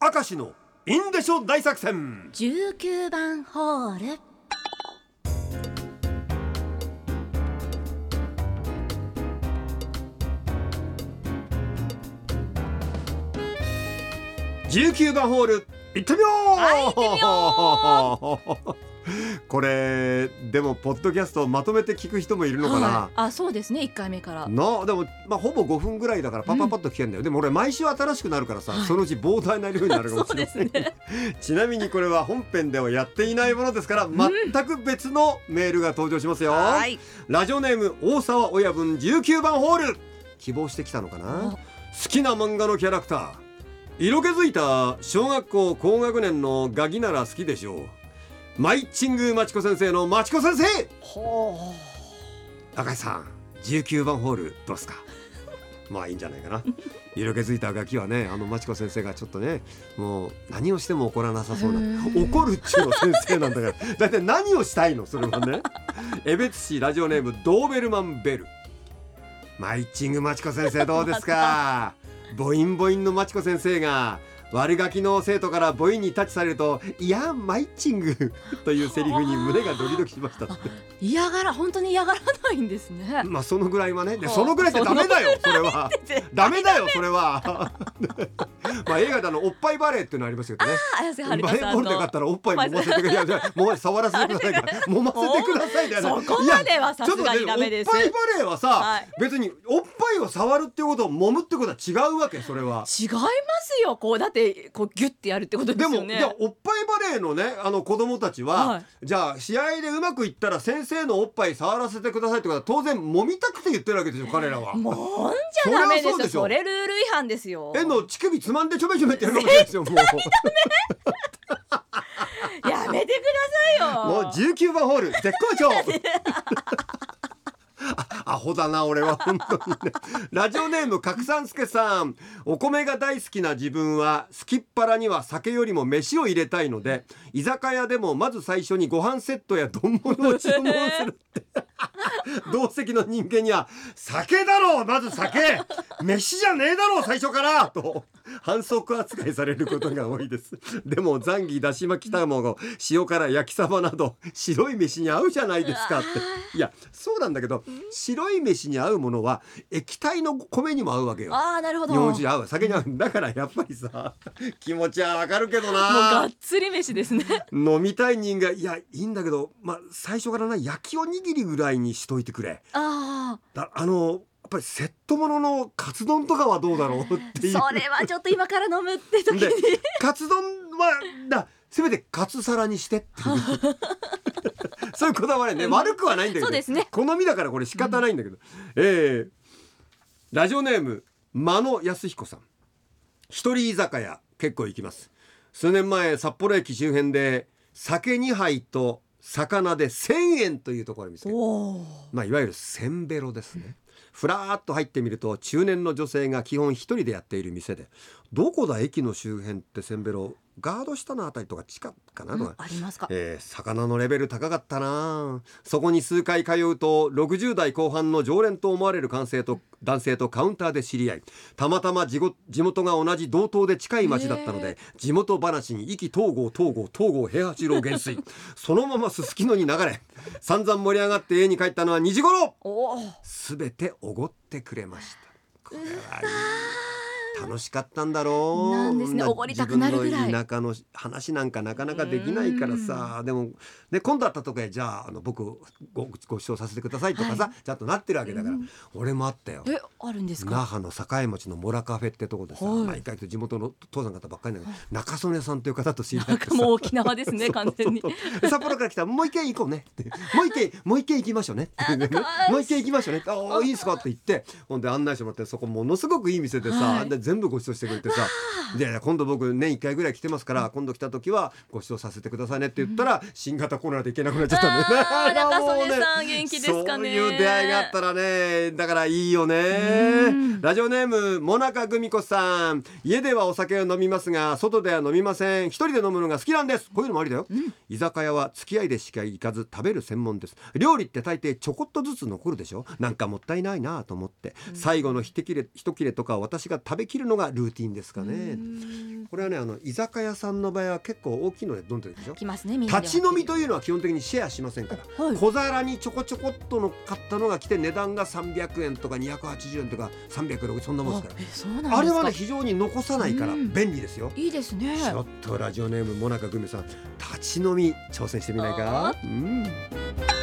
明石のインデショ大作戦19番ホール。19番ホール行ってみよう、これでもポッドキャストをまとめて聞く人もいるのかな、はい、あ、そうですね。1回目からのでも、まあ、ほぼ5分ぐらいだからパパパッと聞けんだよ、うん、でも俺毎週新しくなるからさ、はい、そのうち膨大な量になるかもしれないそうですねちなみにこれは本編ではやっていないものですから、うん、全く別のメールが登場しますよ。はい。ラジオネーム大沢親分19番ホール希望してきたのかな。好きな漫画のキャラクター、色気づいた小学校高学年のガキなら好きでしょう。マイチングマチコ先生のマチコ先生。はあ、赤井さん19番ホールどうですかまあいいんじゃないかな色気づいたガキはね、あのマチコ先生がちょっとね、もう何をしても怒らなさそうな、怒るっちゅうの先生なんだからだいたい何をしたいのそれはね江別市ラジオネームドーベルマンベル。マイチングマチコ先生どうですかボインボインのマチコ先生が悪ガキの生徒からボインにタッチされると、いやマイチングというセリフに胸がドキドキしましたって。嫌がら、本当に嫌がらないんですね。まあそのぐらいはね。でそのぐらいってダメだよそれはダメだよそれはまあ映画でおっぱいバレーっていうのありますよね。綾瀬はるかさんのバレーボールで勝ったらおっぱい揉ませてくださいもう触らせてくださいから揉ませてくださいだよね。そこまではさすがにダメです。おっぱいバレーはさ、はい、別におっぱいを触るってことを揉むってことは違うわけ。それは違いますよ。こうだってこうギュッてやるってことですよね。でもおっぱいバレーのね、あの子供たちは、はい、じゃあ試合でうまくいったら先生のおっぱい触らせてくださいってことは当然揉みたくて言ってるわけでしょ彼らは。揉んじゃダメですよ。それルール違反ですよ。えの乳首つまんでちょめちょめってやるわけですよ。もうやめてくださいよ。もう19番ホール絶好調アホだな俺は本当にねラジオネーム角三助さん。お米が大好きな自分はすきっ腹には酒よりも飯を入れたいので、居酒屋でもまず最初にご飯セットや丼物を注文するって同席の人間には酒だろうまず酒飯じゃねえだろう最初からと反則扱いされることが多いです。でもザンギだし巻き卵塩辛焼きサバなど白い飯に合うじゃないですかって。いやそうなんだけど、白い飯に合うものは液体の米にも合うわけよ。あーなるほど。日本酒合う酒に合う。だからやっぱりさ気持ちはわかるけどな。もうがっつり飯ですね。飲みたい人がいやいいんだけど、まあ、最初からな焼きおにぎりぐらいにしといてくれ。あだあのやっぱりセットもののカツ丼とかはどうだろうっていう。それはちょっと今から飲むって時にでカツ丼はだせめてカツ皿にしてっていうそういうこだわりね、悪くはないんだけどそうですね、好みだからこれ仕方ないんだけど、うん、ラジオネーム間野康彦さん。一人居酒屋結構行きます。数年前札幌駅周辺で酒2杯と魚で1000円というところを見つけ、まあ、いわゆるせんべろですね。ふらーっと入ってみると中年の女性が基本一人でやっている店で、どこだ駅の周辺ってせんべろガード下のあたりとか地下かな、うん、ありますか、魚のレベル高かったな。そこに数回通うと60代後半の常連と思われる男性とカウンターで知り合い、たまたま地元が同じ道東で近い町だったので地元話に意気投合投合投合平八郎元帥そのまますすきのに流れ、散々盛り上がって家に帰ったのは2時頃。すべておごってくれました。これはいい楽しかったんだろうなんですね。おごりたくなるぐらい。自分の田舎の話なんかなかなかできないからさ。でもで今度会った時はじゃあ、僕 ご視聴させてくださいとかさ、はい、ちゃんとなってるわけだから、うん、俺もあったよ。えあるんですか。那覇の境町のモラカフェってとこでさ、はい、毎回地元の父さん方ばっかりなの、はい、中曽根さんという方と知り合ってさ、もう沖縄ですね完全に札幌から来たらもう一回行こうねってもう一回行きましょうねもう一回行きましょうねあいいですかって言って、ほんで案内してもらって、そこものすごくいい店でさ、はい、で全部ご馳走してくれてさ、で今度僕年1回ぐらい来てますから今度来た時はご馳走させてくださいねって言ったら、うん、新型コロナで行けなくなっちゃったんだよね。あ中曽根さん元気ですかね。そういう出会いがあったらね、だからいいよね。ラジオネームもなかぐみこさん。家ではお酒を飲みますが外では飲みません。一人で飲むのが好きなんです。こういうのもありだよ、うん、居酒屋は付き合いでしか行かず食べる専門です。料理って大抵ちょこっとずつ残るでしょ。なんかもったいないなと思って、うん、最後の一切れとか私が食べききるのがルーティンですかね。これはね、居酒屋さんの場合は結構大きいのでドンとでしょ、来ますね、みんな立ち飲みというのは基本的にシェアしませんから、はい、小皿にちょこちょこっとの買ったのが来て値段が300円とか280円とか360円そんなもんですから、そうなんですか。あれはね非常に残さないから便利ですよ。いいですね。ちょっとラジオネームもなかぐみさん、立ち飲み挑戦してみないか。